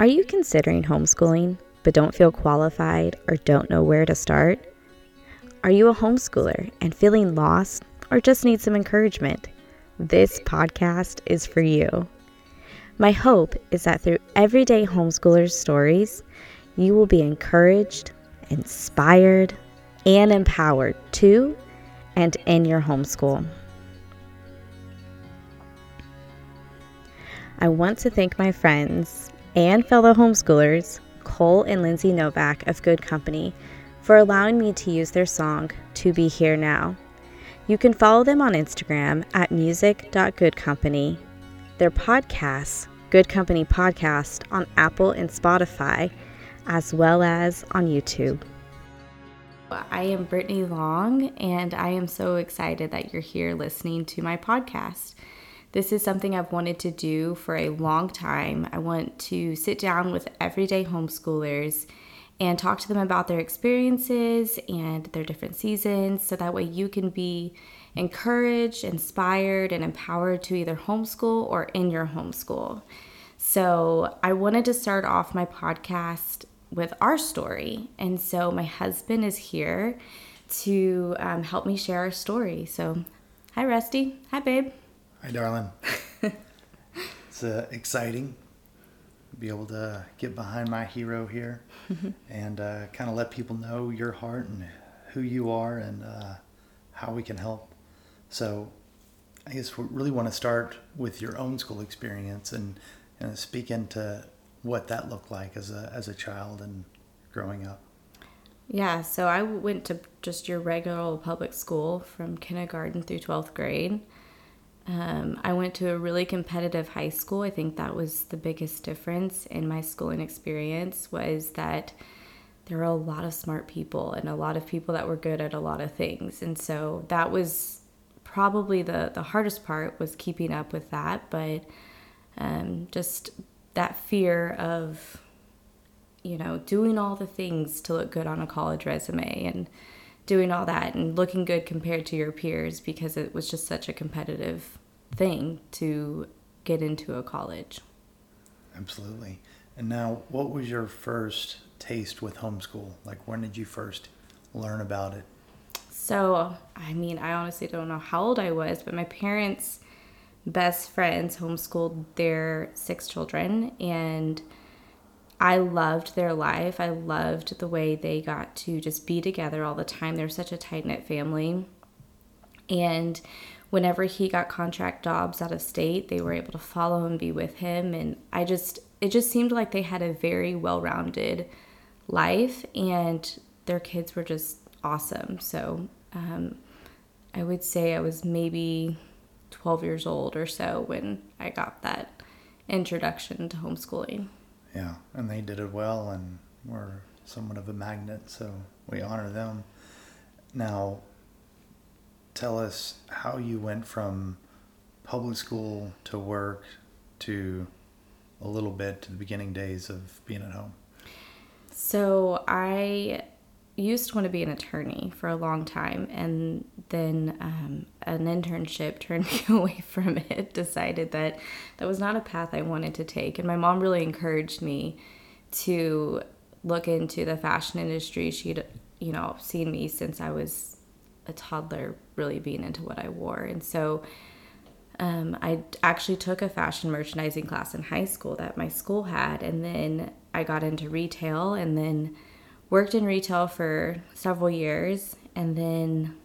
Are you considering homeschooling, but don't feel qualified or don't know where to start? Are you a homeschooler and feeling lost or just need some encouragement? This podcast is for you. My hope is that through everyday homeschoolers' stories, you will be encouraged, inspired, and empowered to and in your homeschool. I want to thank my friends and fellow homeschoolers, Cole and Lindsay Novak of Good Company, for allowing me to use their song, To Be Here Now. You can follow them on Instagram at music.goodcompany, their podcasts, Good Company Podcast, on Apple and Spotify, as well as on YouTube. I am Brittany Long, and I am so excited that you're here listening to my podcast. This is something I've wanted to do for a long time. I want to sit down with everyday homeschoolers and talk to them about their experiences and their different seasons, so that way you can be encouraged, inspired, and empowered to either homeschool or in your homeschool. So I wanted to start off my podcast with our story. And so my husband is here to help me share our story. So hi, Rusty. Hi, babe. Hi, darling. It's exciting to be able to get behind my hero here and kind of let people know your heart and who you are and how we can help. So I guess we really want to start with your own school experience and speak into what that looked like as a child and growing up. Yeah, so I went to just your regular old public school from kindergarten through 12th grade. I went to a really competitive high school. I think that was the biggest difference in my schooling experience, was that there were a lot of smart people and a lot of people that were good at a lot of things. And so that was probably the hardest part, was keeping up with that. But just that fear of, you know, doing all the things to look good on a college resume and doing all that and looking good compared to your peers, because it was just such a competitive thing to get into a college. Absolutely. And now, what was your first taste with homeschool? Like, when did you first learn about it? So, I mean, I honestly don't know how old I was, but my parents' best friends homeschooled their 6 children, and I loved their life. I loved the way they got to just be together all the time. They're such a tight-knit family. And whenever he got contract jobs out of state, they were able to follow and be with him. And it just seemed like they had a very well-rounded life, and their kids were just awesome. So I would say I was maybe 12 years old or so when I got that introduction to homeschooling. Yeah, and they did it well and were somewhat of a magnet, so we honor them. Now, tell us how you went from public school to work to a little bit to the beginning days of being at home. So I used to want to be an attorney for a long time, and then an internship turned me away from it. Decided that that was not a path I wanted to take, and my mom really encouraged me to look into the fashion industry. She'd, you know, seen me since I was a toddler really being into what I wore, and so I actually took a fashion merchandising class in high school that my school had, and then I got into retail, and then worked in retail for several years, and then,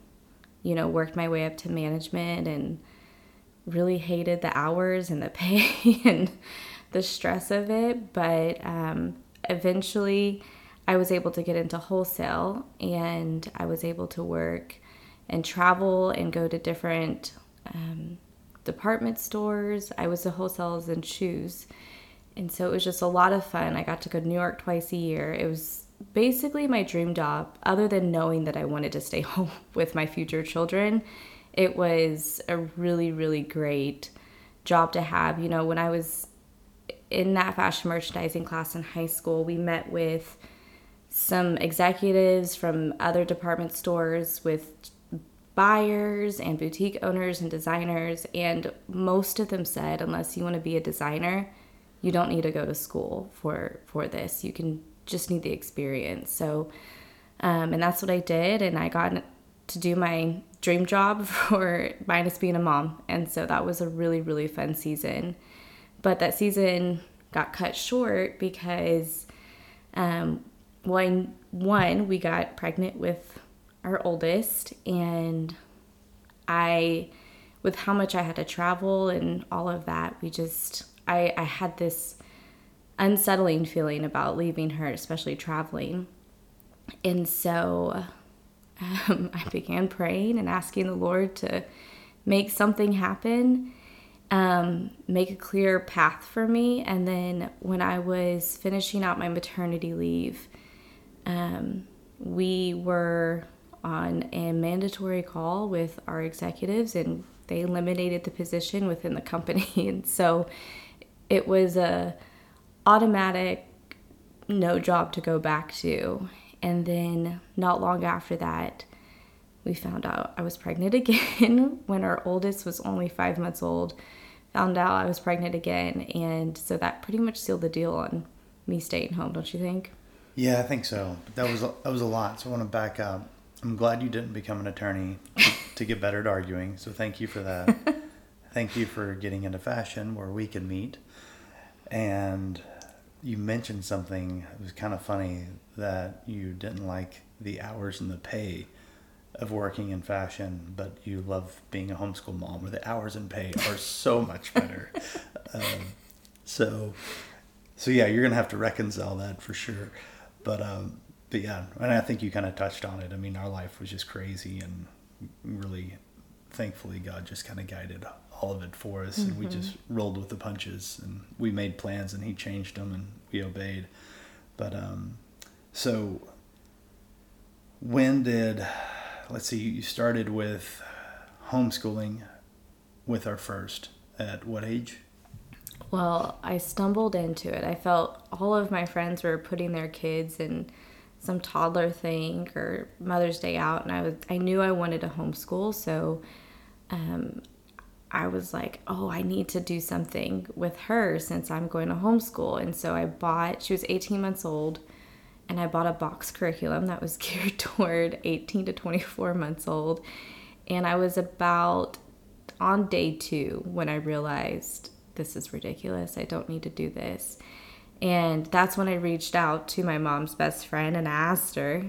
you know, worked my way up to management, and really hated the hours and the pay and the stress of it. But eventually I was able to get into wholesale, and I was able to work and travel and go to different department stores. I was a wholesaler in shoes. And so it was just a lot of fun. I got to go to New York twice a year. It was basically my dream job, other than knowing that I wanted to stay home with my future children. It was a really, really great job to have. You know, when I was in that fashion merchandising class in high school, we met with some executives from other department stores, with buyers and boutique owners and designers, and most of them said, unless you want to be a designer, you don't need to go to school for this. You can just need the experience. So, and that's what I did. And I got to do my dream job for minus being a mom. And so that was a really, really fun season. But that season got cut short because, one, we got pregnant with our oldest, and with how much I had to travel and all of that, I had this unsettling feeling about leaving her, especially traveling. And so I began praying and asking the Lord to make something happen, make a clear path for me. And then when I was finishing out my maternity leave, we were on a mandatory call with our executives, and they eliminated the position within the company. And so it was a automatic no job to go back to. And then not long after that, we found out I was pregnant again when our oldest was only 5 months old. Found out I was pregnant again. And so that pretty much sealed the deal on me staying home, don't you think? Yeah, I think so. But that was a lot. So I want to back up. I'm glad you didn't become an attorney to get better at arguing. So thank you for that. Thank you for getting into fashion where we can meet. And you mentioned something, it was kind of funny, that you didn't like the hours and the pay of working in fashion, but you love being a homeschool mom where the hours and pay are so much better. So yeah, you're going to have to reconcile that for sure. But yeah, and I think you kind of touched on it. I mean, our life was just crazy, and really, thankfully, God just kind of guided all of it for us, mm-hmm. and we just rolled with the punches, and we made plans, and He changed them, and we obeyed. But so when did, let's see, you started with homeschooling with our first at what age? Well, I stumbled into it. I felt all of my friends were putting their kids in some toddler thing or Mother's Day out, and I knew I wanted to homeschool, so I was like, oh, I need to do something with her since I'm going to homeschool. And so she was 18 months old, and I bought a box curriculum that was geared toward 18 to 24 months old. And I was about on day 2 when I realized this is ridiculous. I don't need to do this. And that's when I reached out to my mom's best friend and asked her,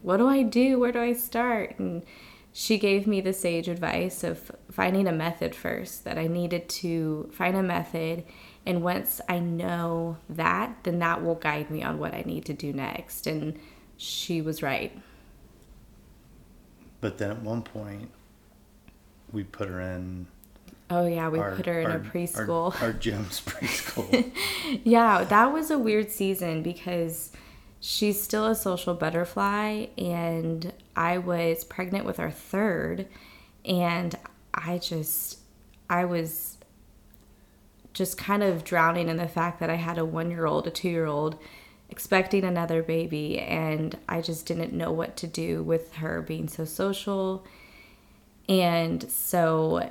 what do I do? Where do I start? And she gave me the sage advice of finding a method first, that I needed to find a method. And once I know that, then that will guide me on what I need to do next. And she was right. But then at one point, we put her in... Oh, yeah, we put her in a preschool. Our gym's preschool. Yeah, that was a weird season because she's still a social butterfly, and I was pregnant with our third, and I was just kind of drowning in the fact that I had a 1-year-old, a 2-year-old, expecting another baby, and I just didn't know what to do with her being so social. And so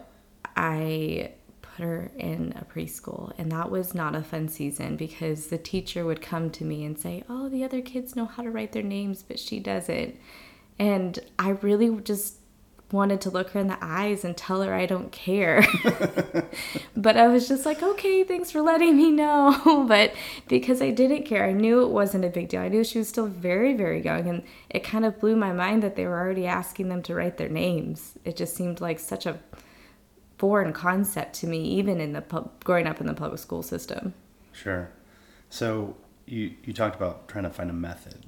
I put her in a preschool, and that was not a fun season because the teacher would come to me and say, oh, the other kids know how to write their names, but she doesn't. And I really just wanted to look her in the eyes and tell her I don't care. But I was just like, okay, thanks for letting me know. But because I didn't care, I knew it wasn't a big deal. I knew she was still very, very young, and it kind of blew my mind that they were already asking them to write their names. It just seemed like such a foreign concept to me, even in the growing up in the public school system. Sure. So you talked about trying to find a method.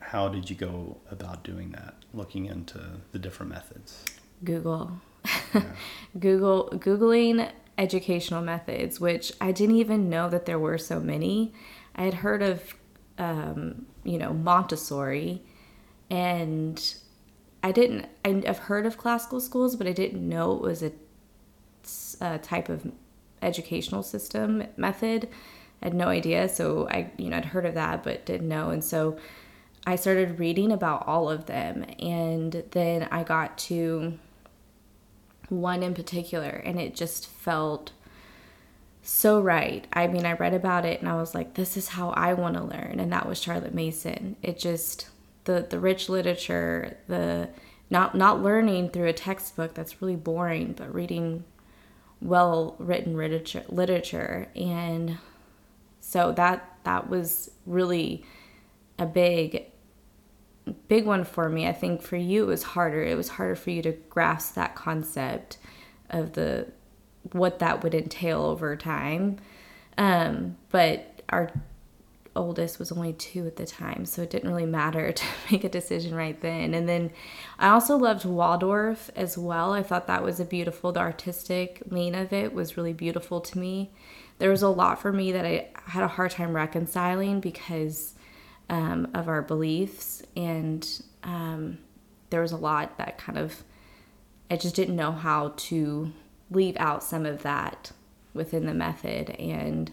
How did you go about doing that? Looking into the different methods. Google. Yeah. Googling educational methods, which I didn't even know that there were so many. I had heard of, Montessori, and I've heard of classical schools, but I didn't know it was a type of educational system method. I had no idea. So I'd heard of that, but didn't know. And so I started reading about all of them. And then I got to one in particular, and it just felt so right. I mean, I read about it and I was like, this is how I want to learn. And that was Charlotte Mason. It just, the rich literature, the not learning through a textbook that's really boring, but reading well-written literature. And so that was really a big one for me. I think for you, it was harder. It was harder for you to grasp that concept of what that would entail over time. But our oldest was only 2 at the time, so it didn't really matter to make a decision right then. And then I also loved Waldorf as well. I thought that was the artistic lean of it was really beautiful to me. There was a lot for me that I had a hard time reconciling because of our beliefs, and there was a lot that I just didn't know how to leave out some of that within the method and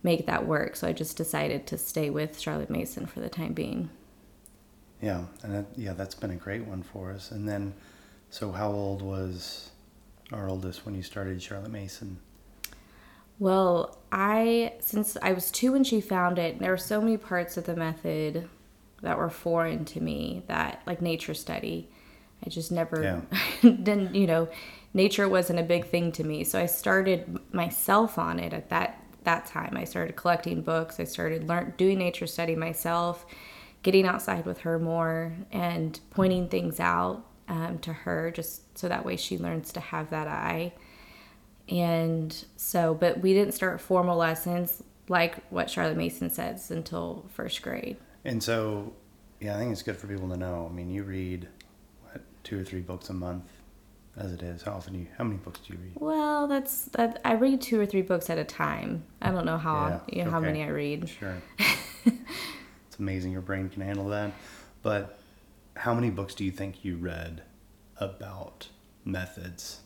make that work. So I just decided to stay with Charlotte Mason for the time being. Yeah. And that's been a great one for us. And then, so how old was our oldest when you started Charlotte Mason? Well, since I was 2 when she found it, there were so many parts of the method that were foreign to me, that like nature study, I just never didn't, nature wasn't a big thing to me. So I started myself on it at that time. I started collecting books. I started doing nature study myself, getting outside with her more and pointing things out to her, just so that way she learns to have that eye. And so, but we didn't start formal lessons like what Charlotte Mason says until 1st grade. And so, yeah, I think it's good for people to know. I mean, you read 2 or 3 books a month as it is. How many books do you read? Well, I read 2 or 3 books at a time. I don't know how many I read. Sure. It's amazing your brain can handle that. But how many books do you think you read about methods,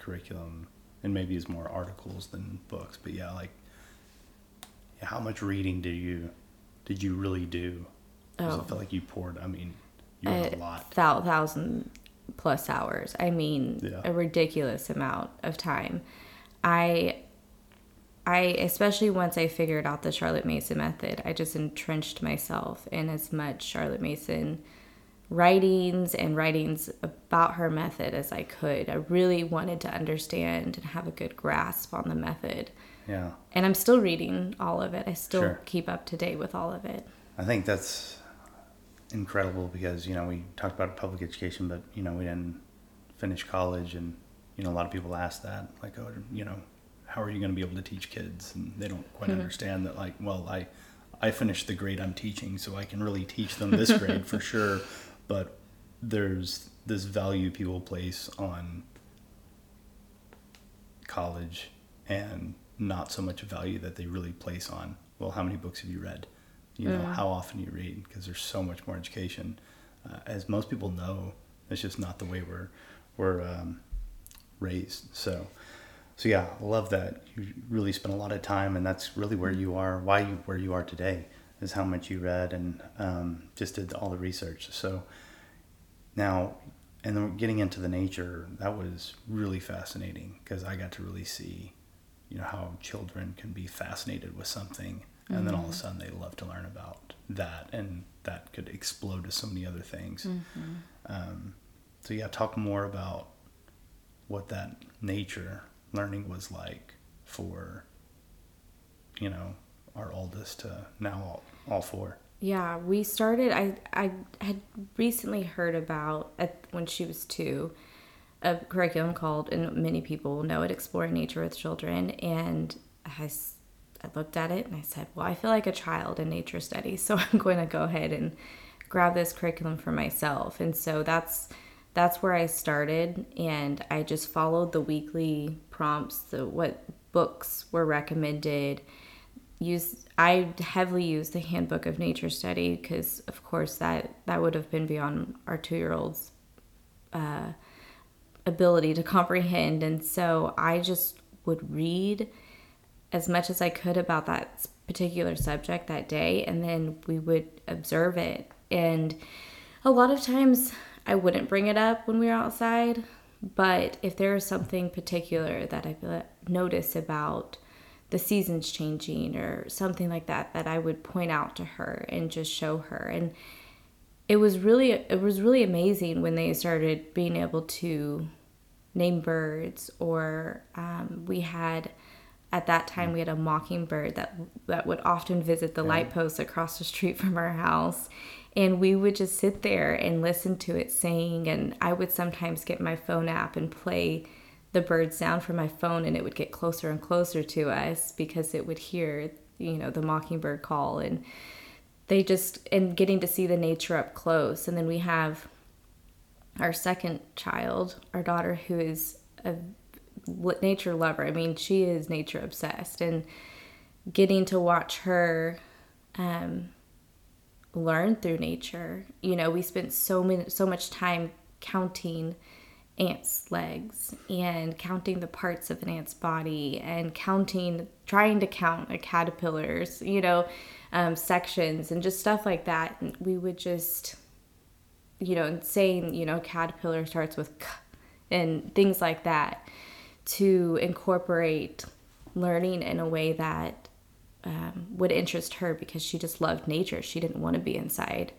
curriculum, and maybe it's more articles than books, but how much reading did you really do? Because I feel like you poured, you had a lot. 1,000 plus hours. A ridiculous amount of time. I especially once I figured out the Charlotte Mason method, I just entrenched myself in as much Charlotte Mason writings about her method as I could. I really wanted to understand and have a good grasp on the method. Yeah. And I'm still reading all of it. I still keep up to date with all of it. I think that's incredible because, we talked about public education, but, we didn't finish college, and, a lot of people ask that, like, oh, how are you going to be able to teach kids? And they don't quite understand that, like, well, I finished the grade I'm teaching, so I can really teach them this grade for sure. But there's this value people place on college and not so much value that they really place on, well, how many books have you read? How often you read, because there's so much more education. As most people know, it's just not the way we're raised. So yeah, I love that. You really spent a lot of time, and that's really where you are today, is how much you read and just did all the research. So now, and then getting into the nature, that was really fascinating because I got to really see, how children can be fascinated with something. And then all of a sudden they love to learn about that, and that could explode to so many other things. Mm-hmm. So yeah, talk more about what that nature learning was like for, our oldest to now all 4. Yeah, we started, I had recently heard about, when she was 2, a curriculum called, and many people know it, Exploring Nature with Children, and I looked at it and I said, well, I feel like a child in nature studies, so I'm going to go ahead and grab this curriculum for myself. And so that's where I started, and I just followed the weekly prompts, what books were recommended. I heavily used the Handbook of Nature Study because, of course, that would have been beyond our 2-year-old's ability to comprehend. And so I just would read as much as I could about that particular subject that day, and then we would observe it. And a lot of times I wouldn't bring it up when we were outside, but if there was something particular that I noticed about the seasons changing or something like that, that I would point out to her and just show her. And it was really amazing when they started being able to name birds, or we had, at that time, we had a mockingbird that would often visit the light post across the street from our house. And we would just sit there and listen to it sing. And I would sometimes get my phone app and play the bird sound from my phone, and it would get closer and closer to us because it would hear, you know, the mockingbird call. And they just, and getting to see the nature up close. And then we have our second child, our daughter, who is a nature lover. I mean, she is nature obsessed, and getting to watch her learn through nature. You know, we spent so much time counting ants' legs and counting the parts of an ant's body and trying to count a caterpillar's, you know, sections and just stuff like that. And we would just, you know, saying, you know, caterpillar starts with k and things like that, to incorporate learning in a way that would interest her, because she just loved nature. She didn't want to be inside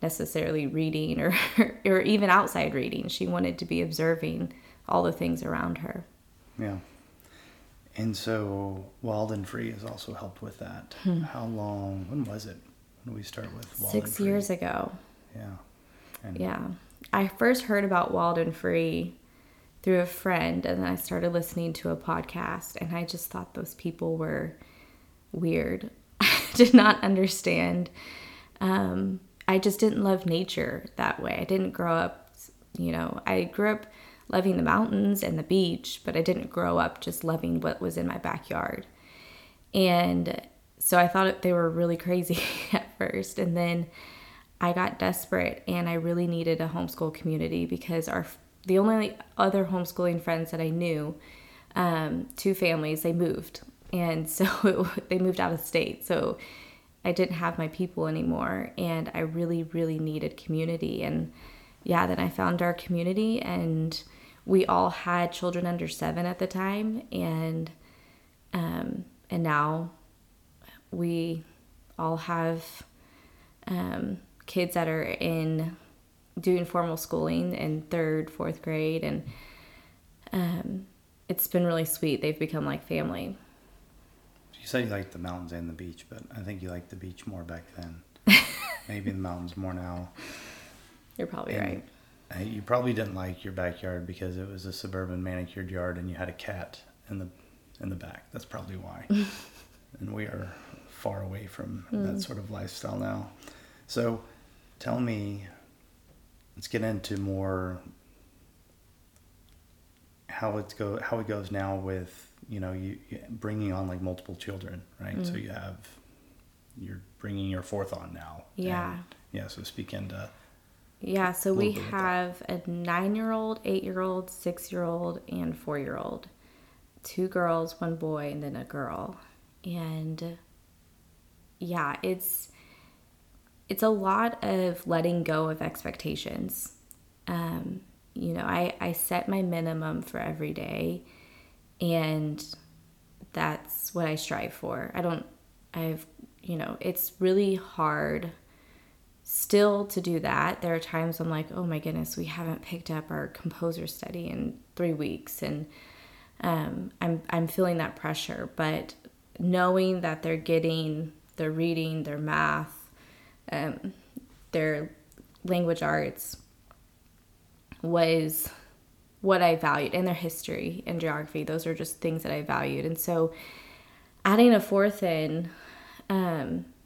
necessarily reading or even outside reading. She wanted to be observing all the things around her. Yeah. And so Wild and Free has also helped with that. How long, when was it? When did we start with Wild and Free? 6 years ago. Yeah. Yeah. I first heard about Wild and Free through a friend, and then I started listening to a podcast, and I just thought those people were weird. I did not understand. I just didn't love nature that way. I didn't grow up, you know, I grew up loving the mountains and the beach, but I didn't grow up just loving what was in my backyard. And so I thought they were really crazy at first. And then I got desperate, and I really needed a homeschool community, because the only other homeschooling friends that I knew, two families, they moved. And so they moved out of state. So I didn't have my people anymore, and I really, really needed community. And yeah, then I found our community, and we all had children under 7 at the time. And now we all have, kids that are doing formal schooling in 3rd, 4th grade. And it's been really sweet. They've become like family. You said you liked the mountains and the beach, but I think you liked the beach more back then. Maybe the mountains more now. You're probably right. You probably didn't like your backyard because it was a suburban manicured yard, and you had a cat in the back. That's probably why. And we are far away from that sort of lifestyle now. So tell me, let's get into more how it goes now with, you know, you bringing on like multiple children, right? So you're bringing your 4th on now. Yeah. And, yeah. So speak into. Yeah. So we have a 9-year-old, 8-year-old, 6-year-old, and 4-year-old, 2 girls, 1 boy, and then a girl. And yeah, it's a lot of letting go of expectations. You know, I set my minimum for every day, and that's what I strive for. You know, it's really hard still to do that. There are times I'm like, oh my goodness, we haven't picked up our composer study in 3 weeks. And I'm feeling that pressure, but knowing that they're getting their reading, their math, their language arts was what I valued, and their history and geography. Those are just things that I valued. And so adding a 4th in,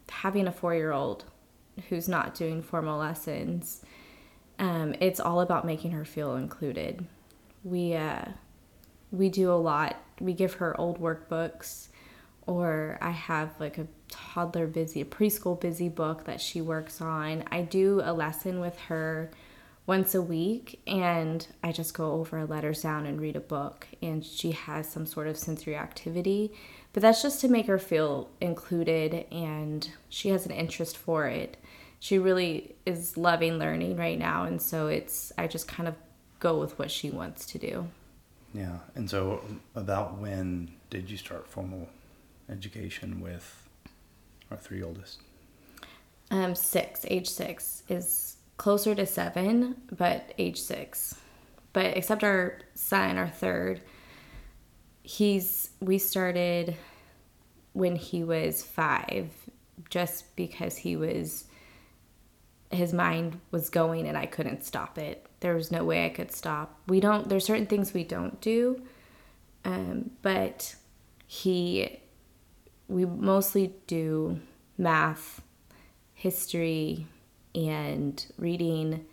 having a 4-year-old who's not doing formal lessons, it's all about making her feel included. We do a lot. We give her old workbooks, or I have like a preschool busy book that she works on. I do a lesson with her once a week, and I just go over a letter sound and read a book, and she has some sort of sensory activity, but that's just to make her feel included, and she has an interest for it. She really is loving learning right now, and so I just kind of go with what she wants to do. Yeah, and so about when did you start formal education with our three oldest? Age six is closer to seven, but age six. But except our son, our third, we started when he was five, just because his mind was going and I couldn't stop it. There was no way I could stop. There's certain things we don't do, but we mostly do math, history, and reading,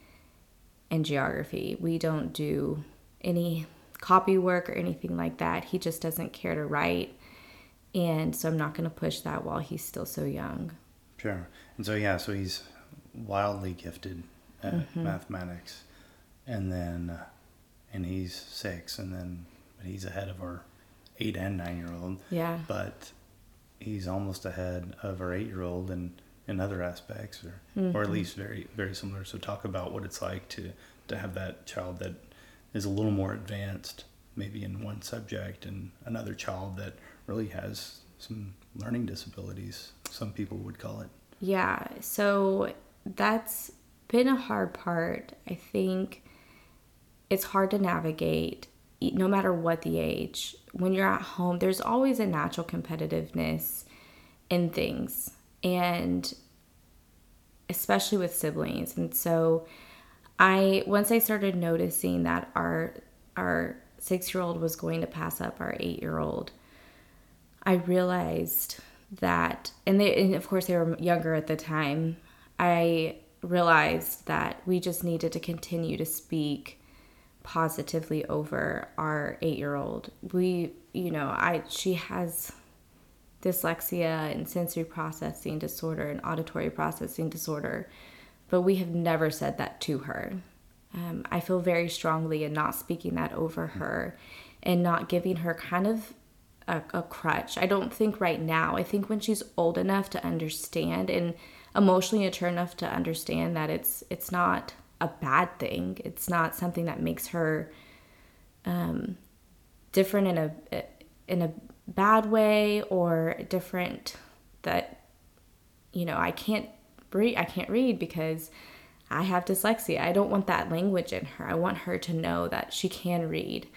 and geography. We don't do any copy work or anything like that. He just doesn't care to write, and so I'm not going to push that while he's still so young. Sure. And so, yeah, so he's wildly gifted at mathematics, and then and he's six, and then but he's ahead of our 8 and 9 year old. Yeah. But he's almost ahead of our 8 year old in other aspects, or at least very, very similar. So talk about what it's like to have that child that is a little more advanced, maybe in one subject, and another child that really has some learning disabilities, some people would call it. Yeah. So that's been a hard part. I think it's hard to navigate no matter what the age. When you're at home, there's always a natural competitiveness in things, and especially with siblings. And so once I started noticing that our 6-year-old was going to pass up our 8-year-old, I realized that, and of course they were younger at the time, I realized that we just needed to continue to speak positively over our 8-year-old. She has dyslexia and sensory processing disorder and auditory processing disorder, but we have never said that to her. I feel very strongly in not speaking that over her and not giving her kind of a crutch. I don't think right now. I think when she's old enough to understand and emotionally mature enough to understand that it's not a bad thing. It's not something that makes her different in a bad way, or different that, I can't read because I have dyslexia. I don't want that language in her. I want her to know that she can read.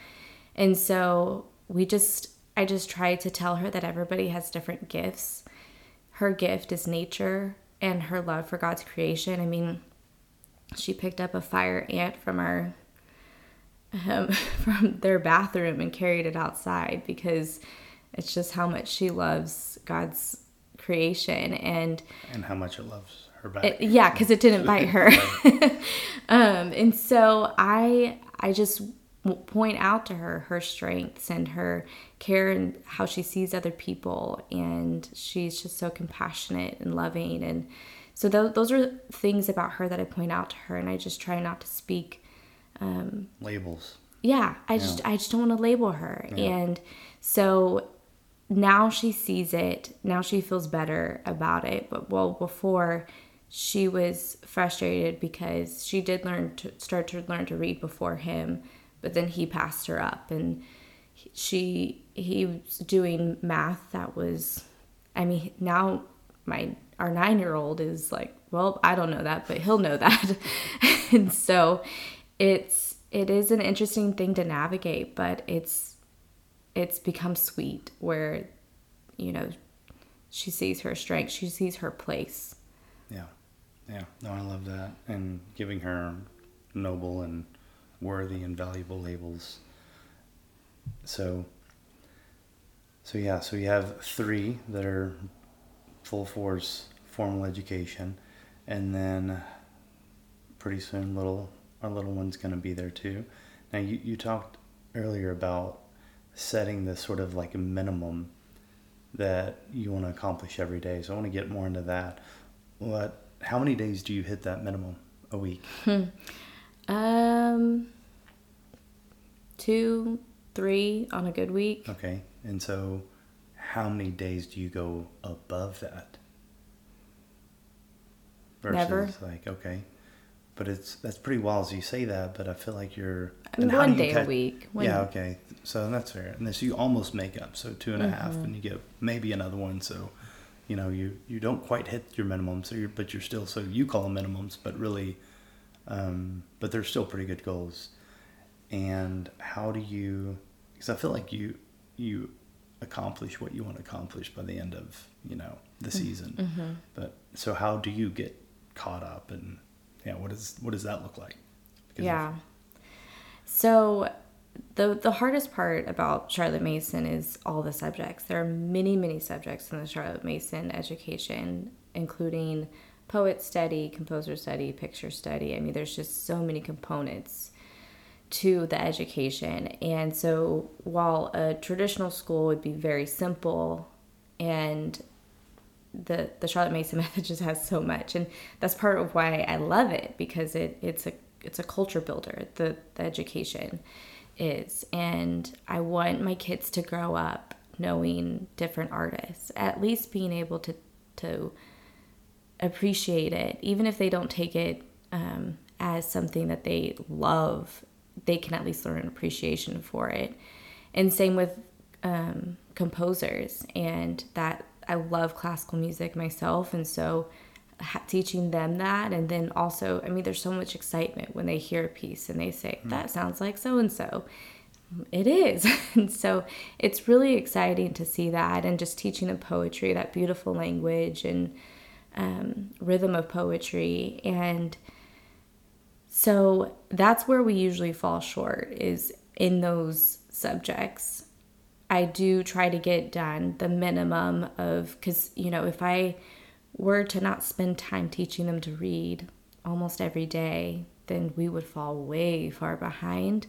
And so I just tried to tell her that everybody has different gifts. Her gift is nature and her love for God's creation. I mean, she picked up a fire ant from our from their bathroom and carried it outside because it's just how much she loves God's creation and how much it loves her back. Because it didn't bite her. And so I just point out to her strengths and her care and how she sees other people, and she's just so compassionate and loving. And so those are things about her that I point out to her, and I just try not to speak labels. I just don't want to label her. And so now she sees it, now she feels better about it, but before she was frustrated because she did start to learn to read before him, but then he passed her up, and he was doing math that was, now our 9-year-old is like, well, I don't know that, but he'll know that. And so it is an interesting thing to navigate, but it's become sweet where, she sees her strength, she sees her place. Yeah. Yeah. No, I love that. And giving her noble and worthy and valuable labels. So you have 3 that are full force formal education, and then pretty soon our little one's going to be there too. Now you talked earlier about setting this sort of like a minimum that you want to accomplish every day. So I want to get more into that. How many days do you hit that minimum a week? 2, 3 on a good week. Okay. And so how many days do you go above that? Versus Never. Like, okay. But that's pretty wild as you say that, but I feel like you're... One day a week. Yeah, okay. So that's fair. And then so you almost make up. So 2.5 and you get maybe another one. So, you know, you don't quite hit your minimum, so you're still... So you call them minimums, but really... but they're still pretty good goals. And how do you... Because I feel like you accomplish what you want to accomplish by the end of, you know, the season. Mm-hmm. But so how do you get caught up and... Yeah, what does that look like? So the hardest part about Charlotte Mason is all the subjects. There are many, many subjects in the Charlotte Mason education, including poet study, composer study, picture study. I mean, there's just so many components to the education. And so while a traditional school would be very simple, and the Charlotte Mason method just has so much, and that's part of why I love it, because it's a culture builder, the education is. And I want my kids to grow up knowing different artists, at least being able to appreciate it, even if they don't take it as something that they love. They can at least learn an appreciation for it. And same with composers, and that I love classical music myself, and so teaching them that. And then also, I mean, there's so much excitement when they hear a piece and they say, that sounds like so-and-so. It is. And so it's really exciting to see that, and just teaching them poetry, that beautiful language and rhythm of poetry. And so that's where we usually fall short, is in those subjects. I do try to get done the minimum of, because, you know, if I were to not spend time teaching them to read almost every day, then we would fall way far behind,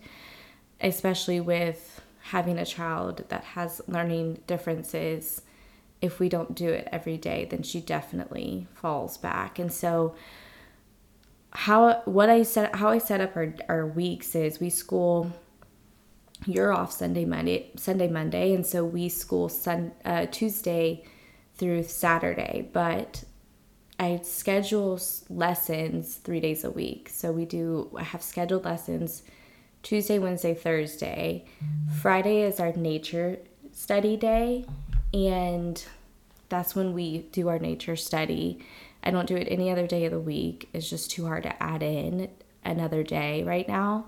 especially with having a child that has learning differences. If we don't do it every day, then she definitely falls back. And so how I set up our weeks is, we school... You're off Sunday, Monday, and so we school Tuesday through Saturday, but I schedule lessons 3 days a week. So I have scheduled lessons Tuesday, Wednesday, Thursday. Friday is our nature study day, and that's when we do our nature study. I don't do it any other day of the week. It's just too hard to add in another day right now.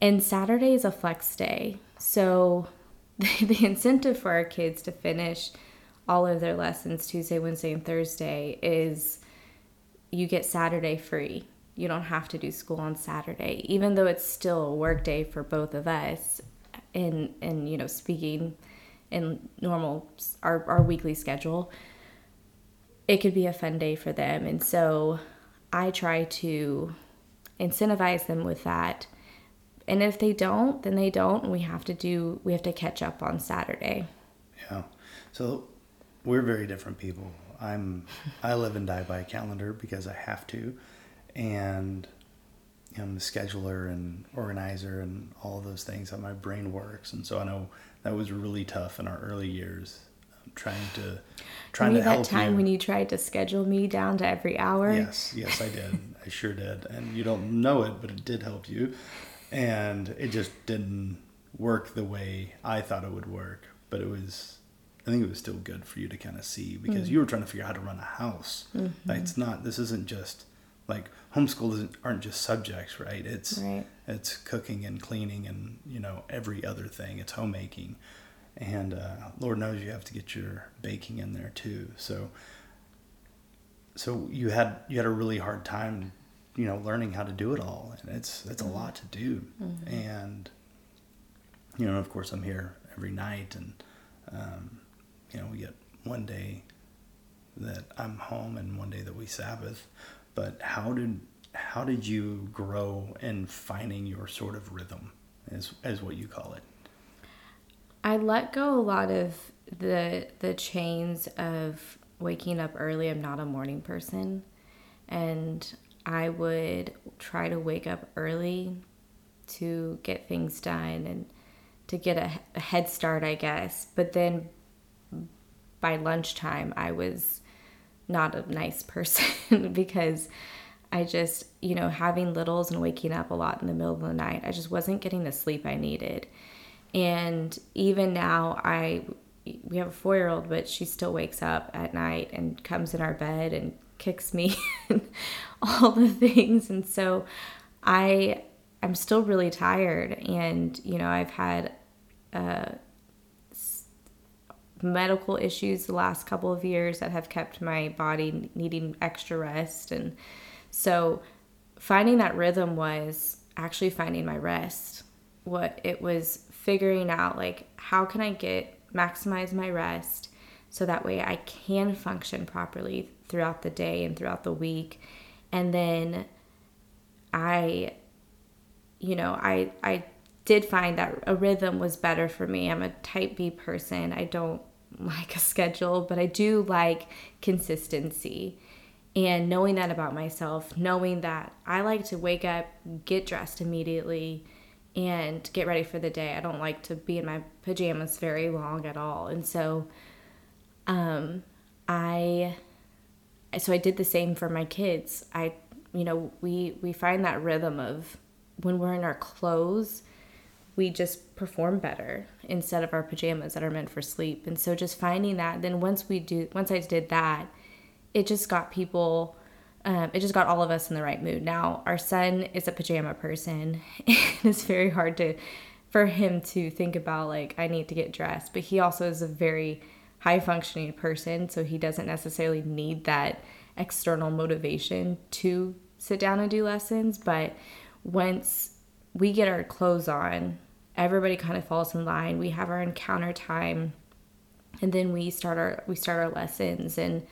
And Saturday is a flex day. So the incentive for our kids to finish all of their lessons Tuesday, Wednesday, and Thursday is you get Saturday free. You don't have to do school on Saturday, even though it's still a work day for both of us. And you know, speaking in normal, our weekly schedule, it could be a fun day for them. And so I try to incentivize them with that. And if they don't, then they don't, and we have to catch up on Saturday. Yeah. So we're very different people. I live and die by a calendar because I have to, and I'm a scheduler and organizer and all those things, how my brain works. And so I know that was really tough in our early years, trying to help you. That time when you tried to schedule me down to every hour. Yes, I did. I sure did. And you don't know it, but it did help you. And it just didn't work the way I thought it would work. But I think it was still good for you to kind of see, because you were trying to figure out how to run a house. Mm-hmm. Like, this isn't just like homeschool aren't just subjects, right? It's cooking and cleaning and, you know, every other thing. It's homemaking. And Lord knows you have to get your baking in there too. So you had a really hard time, you know, learning how to do it all, and it's a lot to do. Mm-hmm. And, you know, of course I'm here every night, and you know, we get one day that I'm home and one day that we Sabbath. But how did you grow in finding your sort of rhythm, as what you call it? I let go a lot of the chains of waking up early. I'm not a morning person, and I would try to wake up early to get things done and to get a head start, I guess. But then by lunchtime, I was not a nice person because I just, you know, having littles and waking up a lot in the middle of the night, I just wasn't getting the sleep I needed. And even now, we have a 4-year-old, but she still wakes up at night and comes in our bed and kicks me and all the things. And so I'm still really tired. And, you know, I've had medical issues the last couple of years that have kept my body needing extra rest. And so finding that rhythm was actually finding my rest. It was figuring out, like, how can I maximize my rest so that way I can function properly throughout the day and throughout the week. And then I did find that a rhythm was better for me. I'm a type B person. I don't like a schedule, but I do like consistency. And knowing that about myself, knowing that I like to wake up, get dressed immediately, and get ready for the day. I don't like to be in my pajamas very long at all. And so I did the same for my kids. We find that rhythm of when we're in our clothes, we just perform better instead of our pajamas that are meant for sleep. And so just finding that, then once I did that, it just got people, it just got all of us in the right mood. Now, our son is a pajama person, and it's very hard for him to think about, like, I need to get dressed. But he also is a very high-functioning person, so he doesn't necessarily need that external motivation to sit down and do lessons. But once we get our clothes on, everybody kind of falls in line. We have our encounter time, and then we start our lessons, and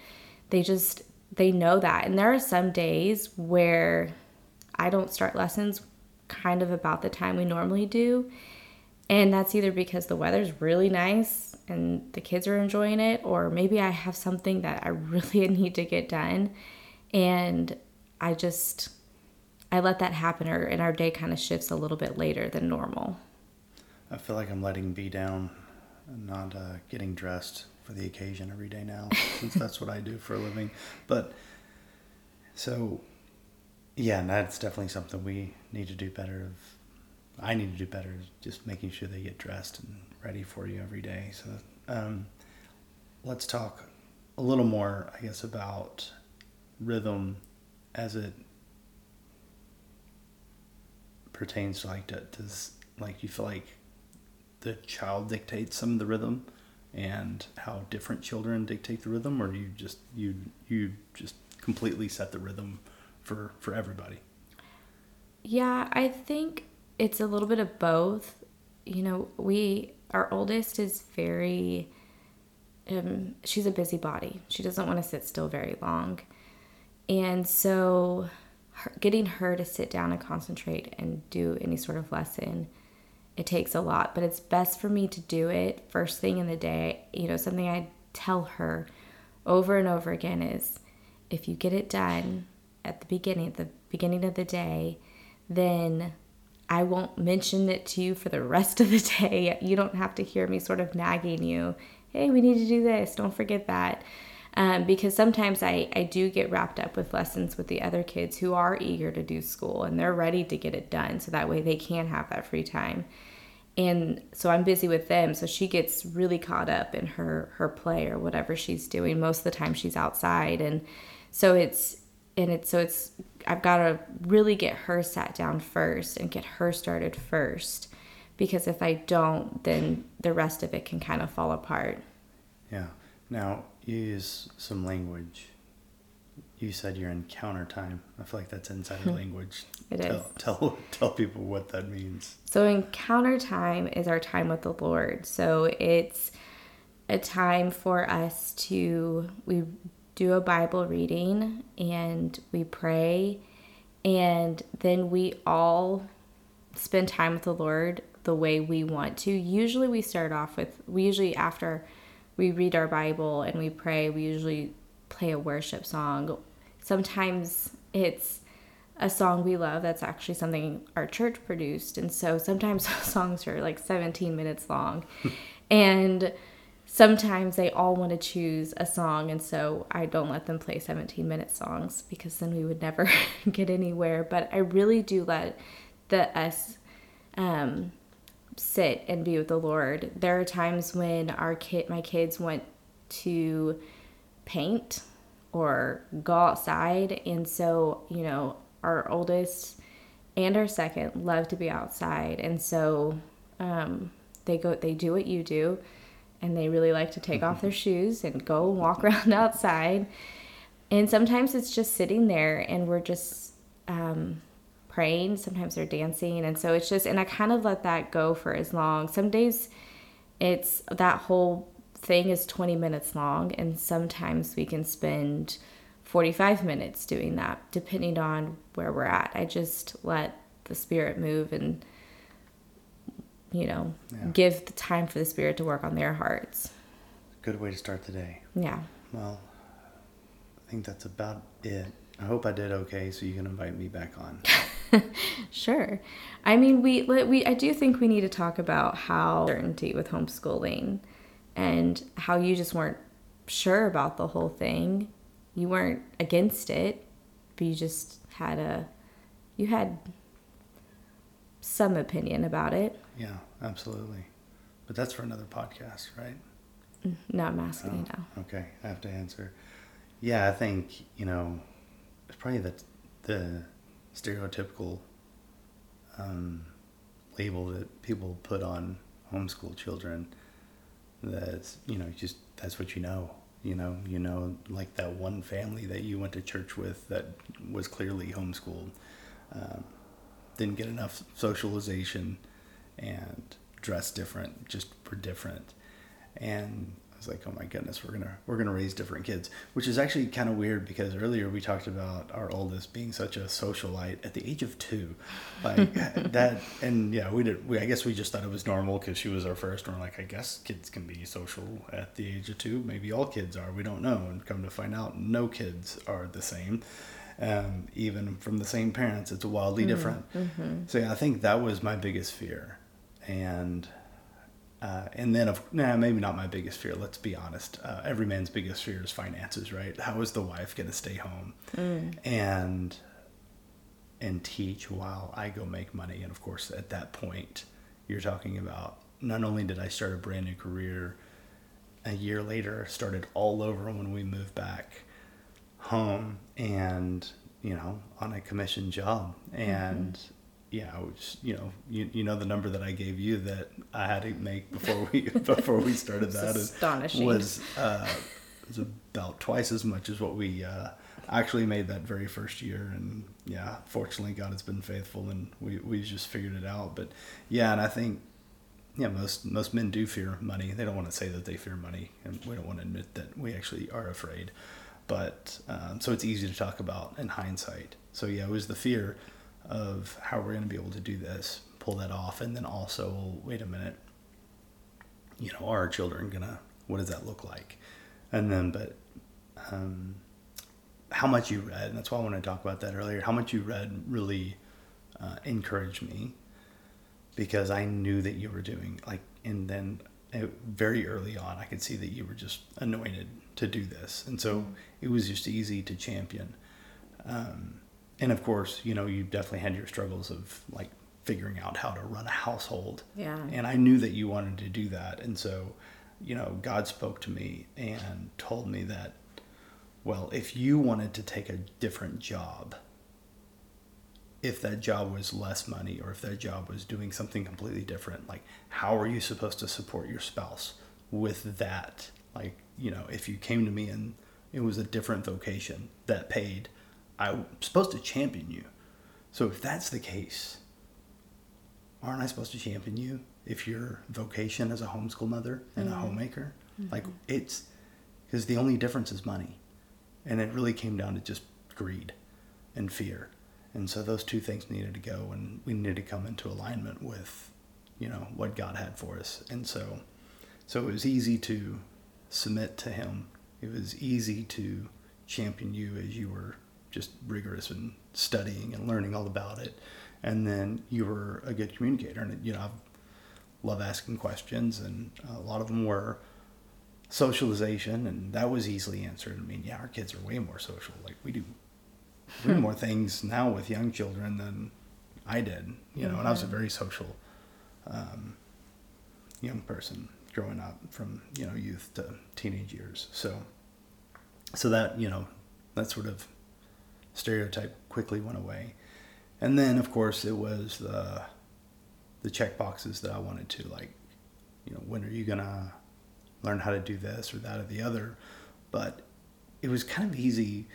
they know that. And there are some days where I don't start lessons kind of about the time we normally do. And that's either because the weather's really nice and the kids are enjoying it, or maybe I have something that I really need to get done. And I let that happen, and our day kind of shifts a little bit later than normal. I feel like I'm letting B down and not getting dressed for the occasion every day now, since that's what I do for a living. But so, yeah, and that's definitely something we need to do better of. I need to do better, just making sure they get dressed and ready for you every day. So let's talk a little more, I guess, about rhythm as it pertains to, like, does, like, you feel like the child dictates some of the rhythm, and how different children dictate the rhythm, or you just completely set the rhythm for everybody? Yeah, I think it's a little bit of both. You know, our oldest is very, she's a busybody. She doesn't want to sit still very long. And so getting her to sit down and concentrate and do any sort of lesson, it takes a lot, but it's best for me to do it first thing in the day. You know, something I tell her over and over again is, if you get it done at the beginning of the day, then I won't mention it to you for the rest of the day. You don't have to hear me sort of nagging you, hey, we need to do this, don't forget that. Because sometimes I do get wrapped up with lessons with the other kids who are eager to do school, and they're ready to get it done so that way they can have that free time. And so I'm busy with them, so she gets really caught up in her play or whatever she's doing. Most of the time she's outside, and so I've got to really get her sat down first and get her started first, because if I don't, then the rest of it can kind of fall apart. Yeah. Now, you use some language. You said your encounter time. I feel like that's insider language. It is. Tell people what that means. So encounter time is our time with the Lord. So it's a time for us we do a Bible reading and we pray, and then we all spend time with the Lord the way we want to. Usually after we read our Bible and we pray, we usually play a worship song. Sometimes it's a song we love that's actually something our church produced. And so sometimes those songs are like 17 minutes long. And sometimes they all want to choose a song, and so I don't let them play 17-minute songs because then we would never get anywhere. But I really do let us sit and be with the Lord. There are times when my kids want to paint or go outside, and so, you know, our oldest and our second love to be outside, and so they do what you do, and they really like to take off their shoes and go walk around outside. And sometimes it's just sitting there and we're just praying. Sometimes they're dancing, and so it's just, and I kind of let that go for as long. Some days it's, that whole thing is 20 minutes long, and sometimes we can spend 45 minutes doing that, depending on where we're at. I just let the Spirit move and, you know, give the time for the Spirit to work on their hearts. Good way to start the day. Yeah. Well, I think that's about it. I hope I did okay, so you can invite me back on. Sure. I mean, I do think we need to talk about how uncertainty with homeschooling and how you just weren't sure about the whole thing. You weren't against it, but you just had you had some opinion about it. Yeah, absolutely. But that's for another podcast, right? No, I'm asking you now. Okay, I have to answer. Yeah, I think, you know, it's probably the stereotypical label that people put on homeschool children. That's, you know, just, that's what you know. You know, like that one family that you went to church with that was clearly homeschooled, didn't get enough socialization and dressed different, just were different. And I was like, oh my goodness, we're gonna raise different kids, which is actually kind of weird because earlier we talked about our oldest being such a socialite at the age of 2, like that. And yeah, I guess we just thought it was normal because she was our first, and we're like, I guess kids can be social at the age of 2. Maybe all kids are. We don't know. And come to find out, no kids are the same. Even from the same parents, it's wildly different. Mm-hmm. So yeah, I think that was my biggest fear. And then, maybe not my biggest fear. Let's be honest. Every man's biggest fear is finances, right? How is the wife going to stay home and teach while I go make money? And of course, at that point, you're talking about, not only did I start a brand new career, a year later, started all over when we moved back home, and, you know, on a commission job, and. Mm-hmm. Yeah, I was, you know, you know the number that I gave you that I had to make before we started that was about twice as much as what we actually made that very first year. And yeah, fortunately, God has been faithful, and we just figured it out. But yeah, and I think most men do fear money. They don't want to say that they fear money, and we don't want to admit that we actually are afraid. But so it's easy to talk about in hindsight. So yeah, it was the fear of how we're going to be able to do this, pull that off, and then also, wait a minute, you know, are our children gonna, what does that look like? And then, but how much you read, and that's why I wanted to talk about that earlier, how much you read really encouraged me, because I knew that you were doing, like, and then very early on, I could see that you were just anointed to do this, and so it was just easy to champion. And of course, you know, you definitely had your struggles of like figuring out how to run a household. Yeah. And I knew that you wanted to do that. And so, you know, God spoke to me and told me that, well, if you wanted to take a different job, if that job was less money or if that job was doing something completely different, like how are you supposed to support your spouse with that? Like, you know, if you came to me and it was a different vocation that paid, I'm supposed to champion you. So if that's the case, aren't I supposed to champion you if your vocation as a homeschool mother and a homemaker? Mm-hmm. Like, it's because the only difference is money. And it really came down to just greed and fear. And so those two things needed to go, and we needed to come into alignment with, you know, what God had for us. And so it was easy to submit to Him. It was easy to champion you as you were just rigorous and studying and learning all about it. And then you were a good communicator, and, you know, I love asking questions, and a lot of them were, socialization, and that was easily answered. I mean, yeah, our kids are way more social. Like, we do way more things now with young children than I did, you know, and I was a very social young person growing up from, you know, youth to teenage years. So that, you know, that sort of stereotype quickly went away. And then, of course, it was the check boxes that I wanted to, like, you know, when are you going to learn how to do this or that or the other? But it was kind of easy.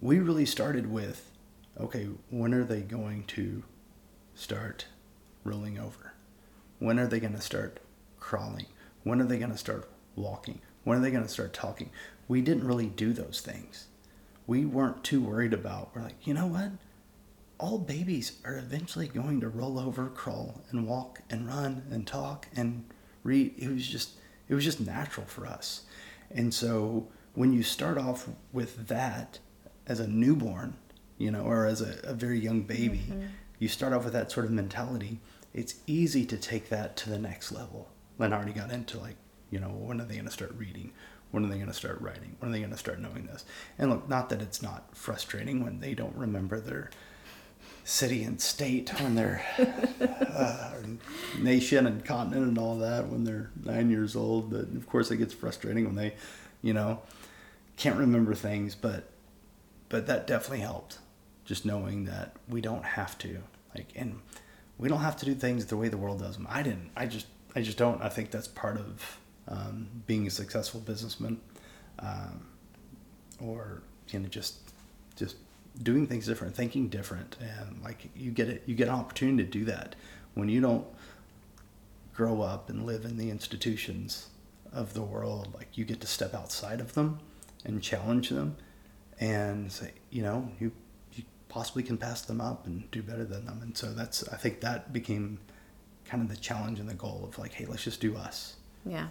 We really started with, okay, when are they going to start rolling over? When are they going to start crawling? When are they going to start walking? When are they going to start talking? We didn't really do those things. We weren't too worried about, we're like, you know what? All babies are eventually going to roll over, crawl, and walk, and run, and talk, and read. It was just natural for us. And so when you start off with that as a newborn, you know, or as a very young baby, you start off with that sort of mentality. It's easy to take that to the next level. Then I already got into, like, you know, when are they going to start reading? When are they going to start writing? When are they going to start knowing this? And look, not that it's not frustrating when they don't remember their city and state, when they're nation and continent and all that, when they're 9 years old. But of course, it gets frustrating when they, you know, can't remember things. But that definitely helped, just knowing that we don't have to, like, and we don't have to do things the way the world does them. I didn't. I just don't. I think that's part of being a successful businessman, or, you know, just doing things different, thinking different, and, like, you get an opportunity to do that when you don't grow up and live in the institutions of the world. Like, you get to step outside of them and challenge them and say, you know, you possibly can pass them up and do better than them. And so that's, I think that became kind of the challenge and the goal of, like, hey, let's just do us. Yeah.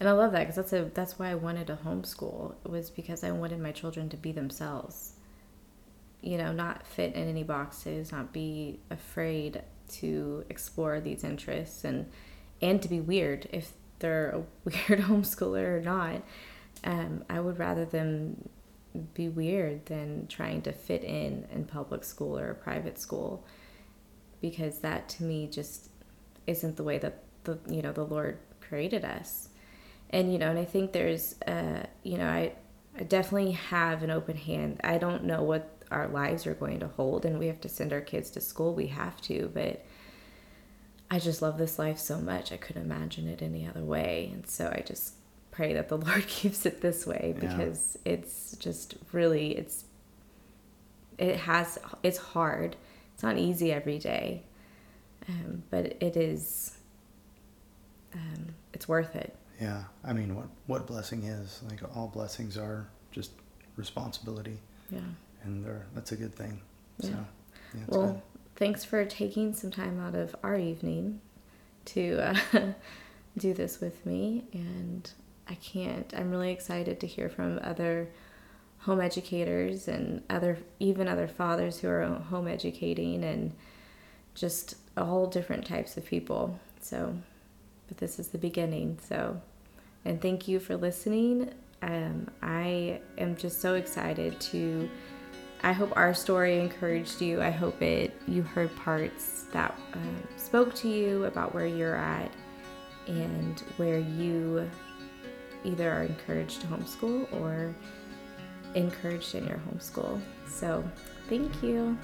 And I love that, because that's why I wanted to homeschool. It was because I wanted my children to be themselves, you know, not fit in any boxes, not be afraid to explore these interests, and to be weird if they're a weird homeschooler or not. I would rather them be weird than trying to fit in public school or private school, because that, to me, just isn't the way that the, you know, the Lord created us. And, you know, and I think there's, you know, I definitely have an open hand. I don't know what our lives are going to hold, and we have to send our kids to school. We have to, but I just love this life so much. I couldn't imagine it any other way. And so I just pray that the Lord keeps it this way, because it's just really, it's hard. It's not easy every day, but it is, it's worth it. Yeah, I mean, what blessing is, like, all blessings are just responsibility. Yeah, and that's a good thing. Yeah. So, yeah, well, good. Thanks for taking some time out of our evening to do this with me, and I'm really excited to hear from other home educators and other fathers who are home educating, and just a whole different types of people. So. But this is the beginning, so. And thank you for listening. I am just so excited I hope our story encouraged you. I hope you heard parts that spoke to you about where you're at, and where you either are encouraged to homeschool or encouraged in your homeschool. So, thank you.